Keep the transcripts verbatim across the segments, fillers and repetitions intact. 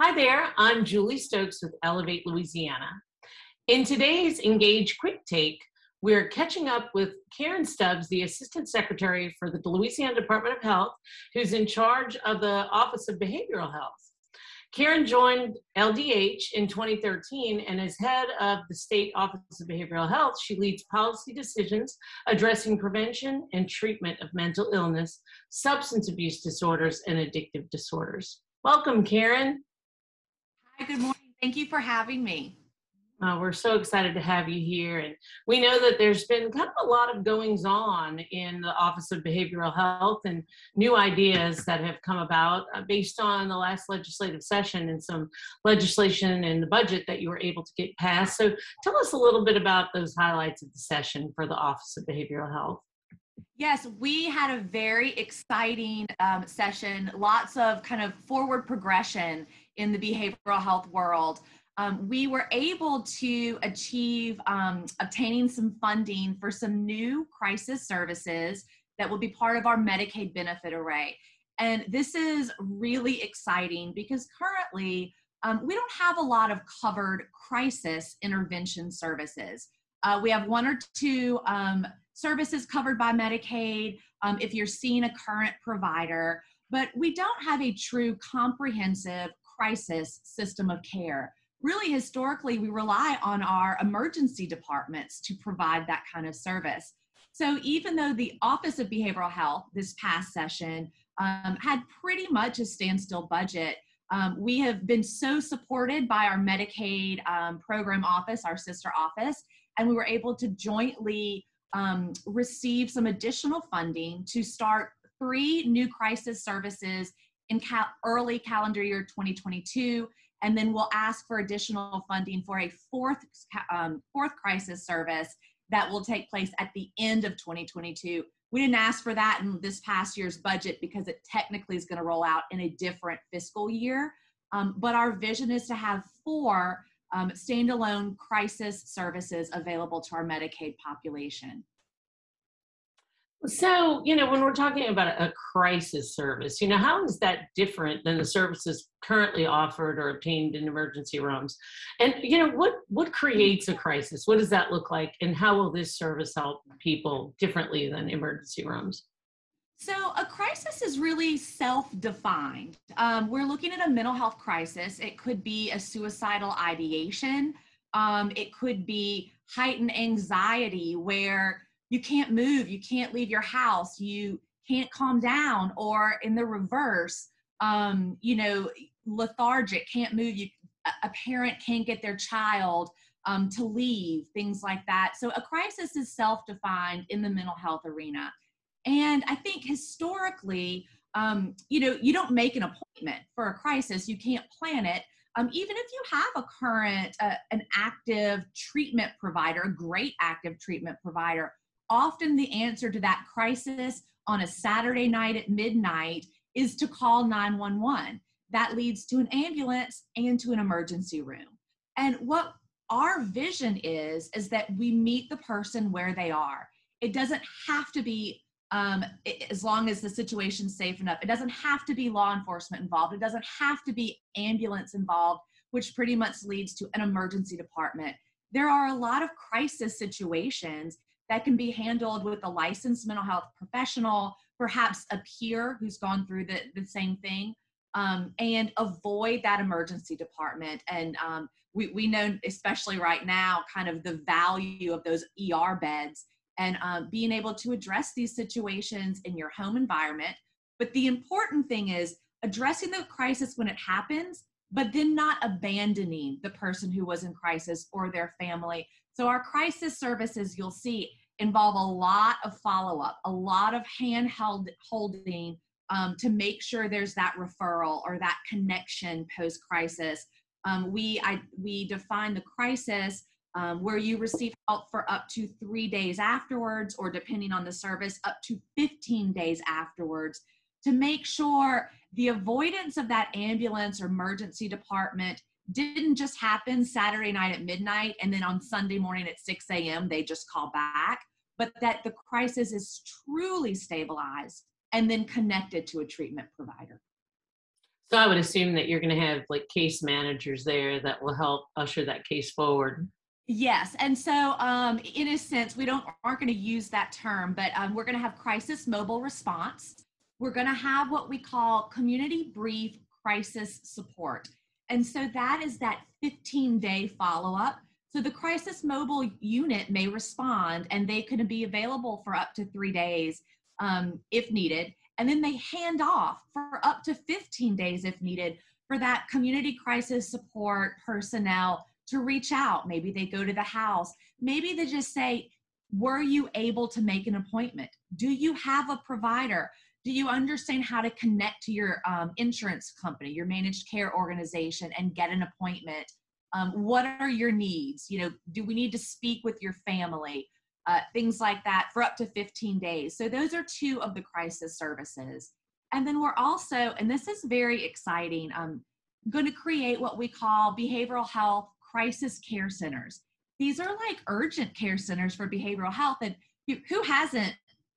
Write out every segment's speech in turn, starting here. Hi there, I'm Julie Stokes with Elevate Louisiana. In today's Engage Quick Take, we're catching up with Karen Stubbs, the Assistant Secretary for the Louisiana Department of Health, who's in charge of the Office of Behavioral Health. Karen joined L D H in twenty thirteen, and as head of the State Office of Behavioral Health, she leads policy decisions addressing prevention and treatment of mental illness, substance abuse disorders, and addictive disorders. Welcome, Karen. Hi, good morning. Thank you for having me. Uh, we're so excited to have you here, and we know that there's been kind of a lot of goings on in the Office of Behavioral Health and new ideas that have come about uh, based on the last legislative session and some legislation in the budget that you were able to get passed. So tell us a little bit about those highlights of the session for the Office of Behavioral Health. Yes, we had a very exciting um, session, lots of kind of forward progression in the behavioral health world. Um, we were able to achieve um, obtaining some funding for some new crisis services that will be part of our Medicaid benefit array. And this is really exciting because currently um, we don't have a lot of covered crisis intervention services. Uh, we have one or two um, services covered by Medicaid um, if you're seeing a current provider, but we don't have a true comprehensive crisis system of care. Really, historically, we rely on our emergency departments to provide that kind of service. So even though the Office of Behavioral Health this past session um, had pretty much a standstill budget, um, we have been so supported by our Medicaid um, program office, our sister office, and we were able to jointly um, receive some additional funding to start three new crisis services in cal- early calendar year twenty twenty-two. And then we'll ask for additional funding for a fourth, um, fourth crisis service that will take place at the end of twenty twenty-two. We didn't ask for that in this past year's budget because it technically is going to roll out in a different fiscal year. Um, but our vision is to have four um, standalone crisis services available to our Medicaid population. So, you know, when we're talking about a crisis service, you know, how is that different than the services currently offered or obtained in emergency rooms? And, you know, what, what creates a crisis? What does that look like? And how will this service help people differently than emergency rooms? So a crisis is really self-defined. Um, we're looking at a mental health crisis. It could be a suicidal ideation. Um, it could be heightened anxiety where you can't move, you can't leave your house, you can't calm down, or in the reverse, um, you know, lethargic, can't move, you, a parent can't get their child um, to leave, things like that. So a crisis is self-defined in the mental health arena. And I think historically, um, you know, you don't make an appointment for a crisis, you can't plan it. Um, even if you have a current, uh, an active treatment provider, a great active treatment provider, often the answer to that crisis on a Saturday night at midnight is to call nine one one. That leads to an ambulance and to an emergency room. And what our vision is, is that we meet the person where they are. It doesn't have to be, um, it, as long as the situation's safe enough, it doesn't have to be law enforcement involved. It doesn't have to be ambulance involved, which pretty much leads to an emergency department. There are a lot of crisis situations that can be handled with a licensed mental health professional, perhaps a peer who's gone through the, the same thing, um, and avoid that emergency department. And um, we, we know, especially right now, kind of the value of those E R beds and uh, being able to address these situations in your home environment. But the important thing is addressing the crisis when it happens, but then not abandoning the person who was in crisis or their family. So our crisis services, you'll see, involve a lot of follow-up, a lot of hand-held holding um, to make sure there's that referral or that connection post-crisis. Um, we, I, we define the crisis um, where you receive help for up to three days afterwards, or depending on the service, up to fifteen days afterwards, to make sure the avoidance of that ambulance or emergency department didn't just happen Saturday night at midnight and then on Sunday morning at six a m they just call back, but that the crisis is truly stabilized and then connected to a treatment provider. So I would assume that you're going to have like case managers there that will help usher that case forward. Yes. And so um, in a sense, we don't aren't going to use that term, but um, we're going to have crisis mobile response. We're going to have what we call community brief crisis support. And so that is that fifteen day follow-up. So the crisis mobile unit may respond, and they can be available for up to three days um, if needed. And then they hand off for up to fifteen days if needed for that community crisis support personnel to reach out. Maybe they go to the house. Maybe they just say, were you able to make an appointment? Do you have a provider? Do you understand how to connect to your um, insurance company, your managed care organization, and get an appointment? Um, what are your needs? You know, do we need to speak with your family? Uh, things like that for up to fifteen days. So those are two of the crisis services. And then we're also, and this is very exciting, um, going to create what we call behavioral health crisis care centers. These are like urgent care centers for behavioral health. And who hasn't,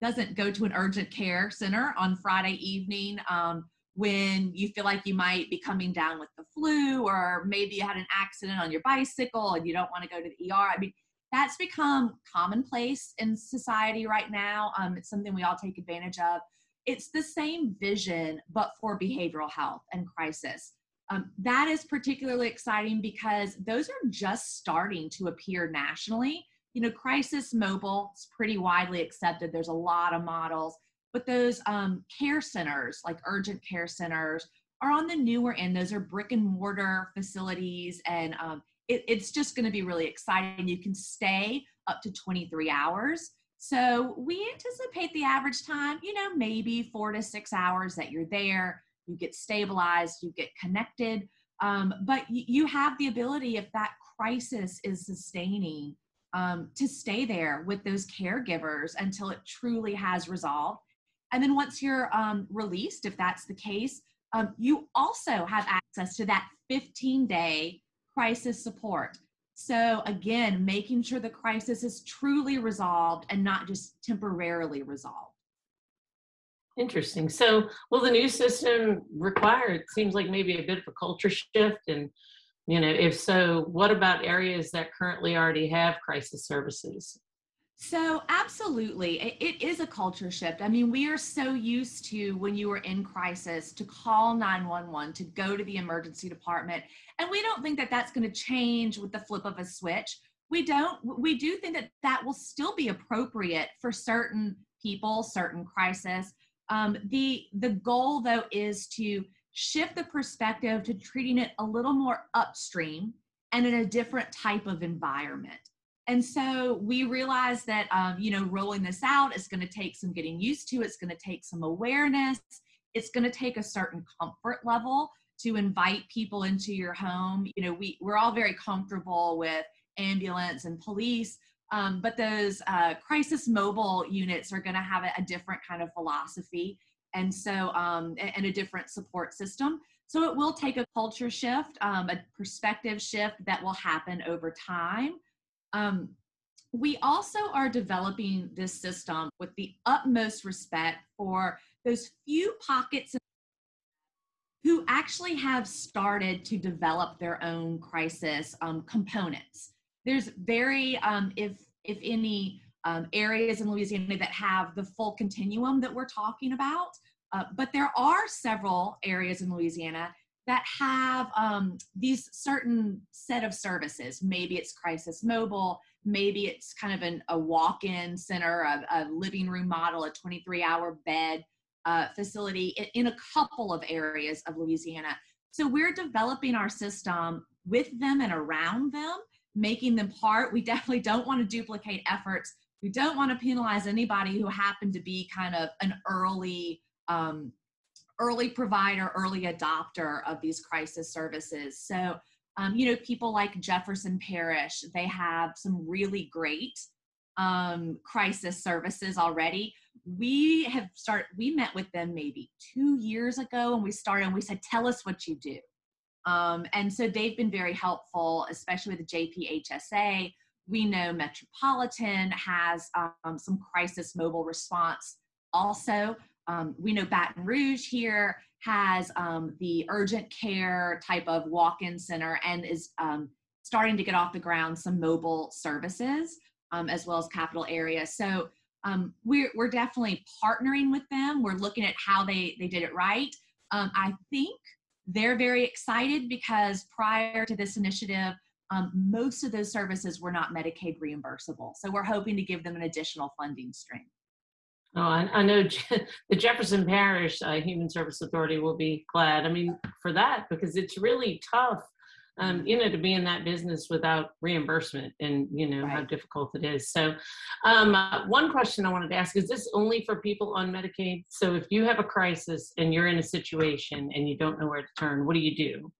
doesn't go to an urgent care center on Friday evening um, when you feel like you might be coming down with the flu, or maybe you had an accident on your bicycle and you don't want to go to the E R? I mean, that's become commonplace in society right now. Um, it's something we all take advantage of. It's the same vision, but for behavioral health and crisis. Um, that is particularly exciting because those are just starting to appear nationally. You know, crisis mobile is pretty widely accepted. There's a lot of models, but those um, care centers, like urgent care centers, are on the newer end. Those are brick and mortar facilities, and um, It, it's just going to be really exciting. You can stay up to twenty-three hours. So we anticipate the average time, you know, maybe four to six hours that you're there. You get stabilized, you get connected, um, but y- you have the ability, if that crisis is sustaining, um, to stay there with those caregivers until it truly has resolved. And then once you're um, released, if that's the case, um, you also have access to that fifteen day crisis support. So again, making sure the crisis is truly resolved and not just temporarily resolved. Interesting. So will the new system require, it seems like maybe a bit of a culture shift? And, you know, if so, what about areas that currently already have crisis services? So absolutely, it, it is a culture shift. I mean, we are so used to, when you are in crisis, to call nine one one, to go to the emergency department, and we don't think that that's going to change with the flip of a switch. We don't. We do think that that will still be appropriate for certain people, certain crisis. Um, the the goal, though, is to shift the perspective to treating it a little more upstream and in a different type of environment. And so we realize that, um, you know, rolling this out is going to take some getting used to. It's going to take some awareness. It's going to take a certain comfort level to invite people into your home. You know, we, we're all very comfortable with ambulance and police, um, but those uh, crisis mobile units are going to have a, a different kind of philosophy, and so um, and a different support system. So it will take a culture shift, um, a perspective shift that will happen over time. Um, we also are developing this system with the utmost respect for those few pockets who actually have started to develop their own crisis um, components. There's very, um, if, if any, um, areas in Louisiana that have the full continuum that we're talking about, uh, but there are several areas in Louisiana that have um, these certain set of services. Maybe it's crisis mobile, maybe it's kind of an, a walk-in center, a, a living room model, a twenty-three hour bed uh, facility in, in a couple of areas of Louisiana. So we're developing our system with them and around them, making them part. We definitely don't want to duplicate efforts. We don't want to penalize anybody who happened to be kind of an early um, early provider, early adopter of these crisis services. So, um, you know, people like Jefferson Parish, they have some really great um, crisis services already. We have started, we met with them maybe two years ago, and we started and we said, tell us what you do. Um, and so they've been very helpful, especially with the J P H S A. We know Metropolitan has um, some crisis mobile response also. Um, we know Baton Rouge here has um, the urgent care type of walk-in center and is um, starting to get off the ground some mobile services um, as well as Capital Area. So um, we're, we're definitely partnering with them. We're looking at how they, they did it right. Um, I think they're very excited because prior to this initiative, um, most of those services were not Medicaid reimbursable. So we're hoping to give them an additional funding stream. Oh, I, I know the Jefferson Parish uh, Human Service Authority will be glad, I mean, for that, because it's really tough, um, you know, to be in that business without reimbursement and, you know, right. how difficult it is. So um, uh, one question I wanted to ask, is this only for people on Medicaid? So if you have a crisis and you're in a situation and you don't know where to turn, what do you do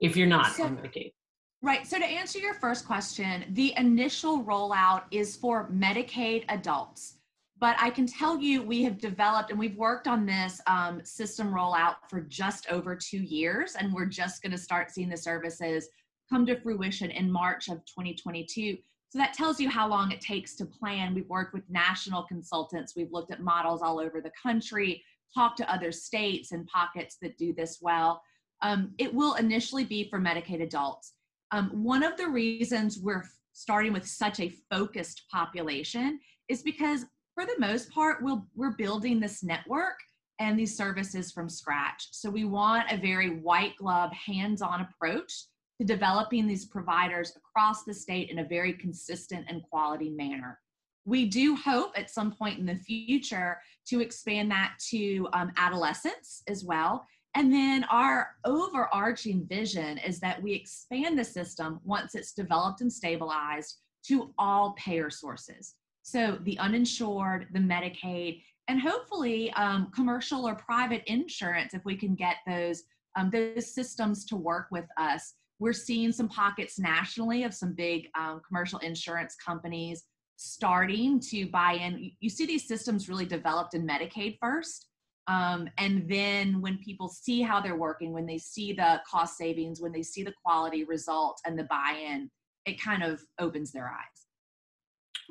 if you're not so, on Medicaid? Right. So to answer your first question, the initial rollout is for Medicaid adults. But I can tell you we have developed and we've worked on this um, system rollout for just over two years, and we're just going to start seeing the services come to fruition in March of twenty twenty-two. So that tells you how long it takes to plan. We've worked with national consultants. We've looked at models all over the country, talked to other states and pockets that do this well. Um, it will initially be for Medicaid adults. Um, one of the reasons we're starting with such a focused population is because for the most part, we'll, we're building this network and these services from scratch. So we want a very white glove, hands-on approach to developing these providers across the state in a very consistent and quality manner. We do hope at some point in the future to expand that to um, adolescents as well. And then our overarching vision is that we expand the system once it's developed and stabilized to all payer sources. So the uninsured, the Medicaid, and hopefully um, commercial or private insurance, if we can get those, um, those systems to work with us. We're seeing some pockets nationally of some big um, commercial insurance companies starting to buy in. You see these systems really developed in Medicaid first. Um, and then when people see how they're working, when they see the cost savings, when they see the quality result and the buy-in, it kind of opens their eyes.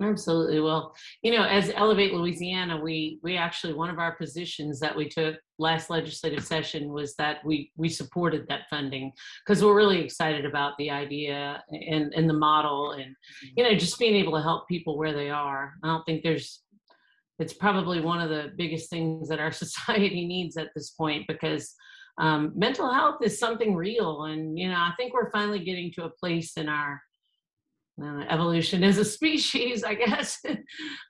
Absolutely. Well, you know, as Elevate Louisiana, we we actually, one of our positions that we took last legislative session was that we we supported that funding because we're really excited about the idea and, and the model and, you know, just being able to help people where they are. I don't think there's, it's probably one of the biggest things that our society needs at this point because um, mental health is something real. And, you know, I think we're finally getting to a place in our Uh, evolution as a species, I guess,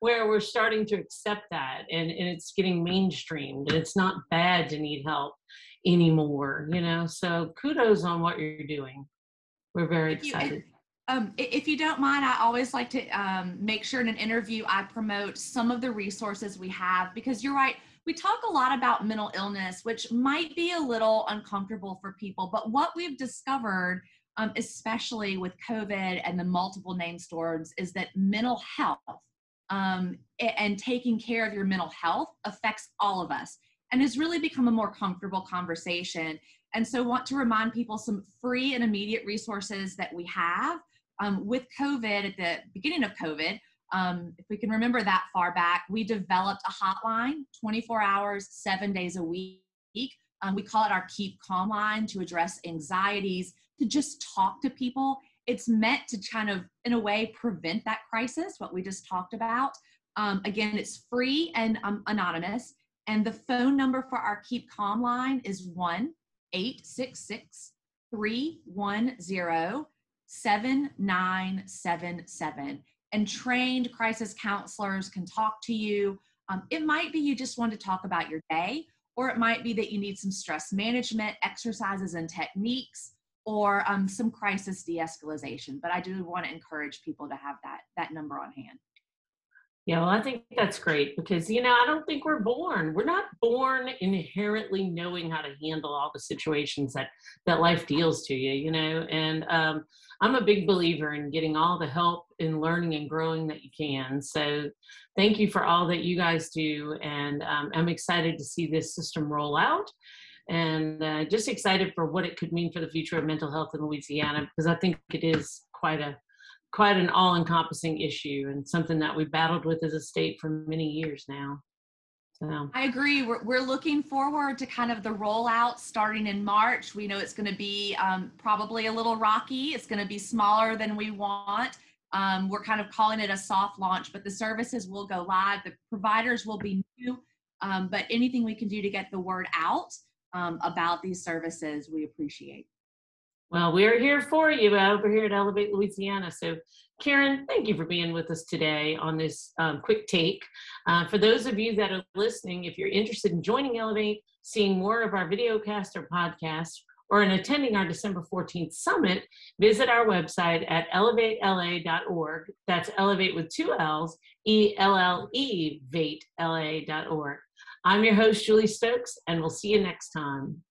where we're starting to accept that and, and it's getting mainstreamed and it's not bad to need help anymore, you know, so kudos on what you're doing. We're very excited. If you, if, um, if you don't mind, I always like to um, make sure in an interview I promote some of the resources we have because you're right, we talk a lot about mental illness, which might be a little uncomfortable for people, but what we've discovered Um, especially with COVID and the multiple name storms, is that mental health um, and taking care of your mental health affects all of us and has really become a more comfortable conversation. And so I want to remind people some free and immediate resources that we have. Um, with COVID, at the beginning of COVID, um, if we can remember that far back, we developed a hotline twenty-four hours, seven days a week. Um, we call it our Keep Calm line to address anxieties, to just talk to people. It's meant to kind of, in a way, prevent that crisis, what we just talked about. Um, again, it's free and um, anonymous. And the phone number for our Keep Calm line is one eight six six, three one zero, seven nine seven seven. And trained crisis counselors can talk to you. Um, it might be you just want to talk about your day, or it might be that you need some stress management exercises and techniques, or um, some crisis de-escalation. But I do want to encourage people to have that, that number on hand. Yeah, well, I think that's great because, you know, I don't think we're born. We're not born inherently knowing how to handle all the situations that, that life deals to you, you know. And um, I'm a big believer in getting all the help and learning and growing that you can. So thank you for all that you guys do. And um, I'm excited to see this system roll out. And uh, just excited for what it could mean for the future of mental health in Louisiana, because I think it is quite a quite an all-encompassing issue and something that we battled with as a state for many years now. So. I agree. We're, we're looking forward to kind of the rollout starting in March. We know it's going to be um, probably a little rocky. It's going to be smaller than we want. Um, we're kind of calling it a soft launch, but the services will go live. The providers will be new, um, but anything we can do to get the word out um, about these services, we appreciate. Well, we're here for you over here at Elevate Louisiana. So Karen, thank you for being with us today on this um, quick take. Uh, for those of you that are listening, if you're interested in joining Elevate, seeing more of our videocast or podcast, or in attending our December fourteenth summit, visit our website at elevate L A dot org. That's Elevate with two L's, E L L E, vate L A dot org. I'm your host, Julie Stokes, and we'll see you next time.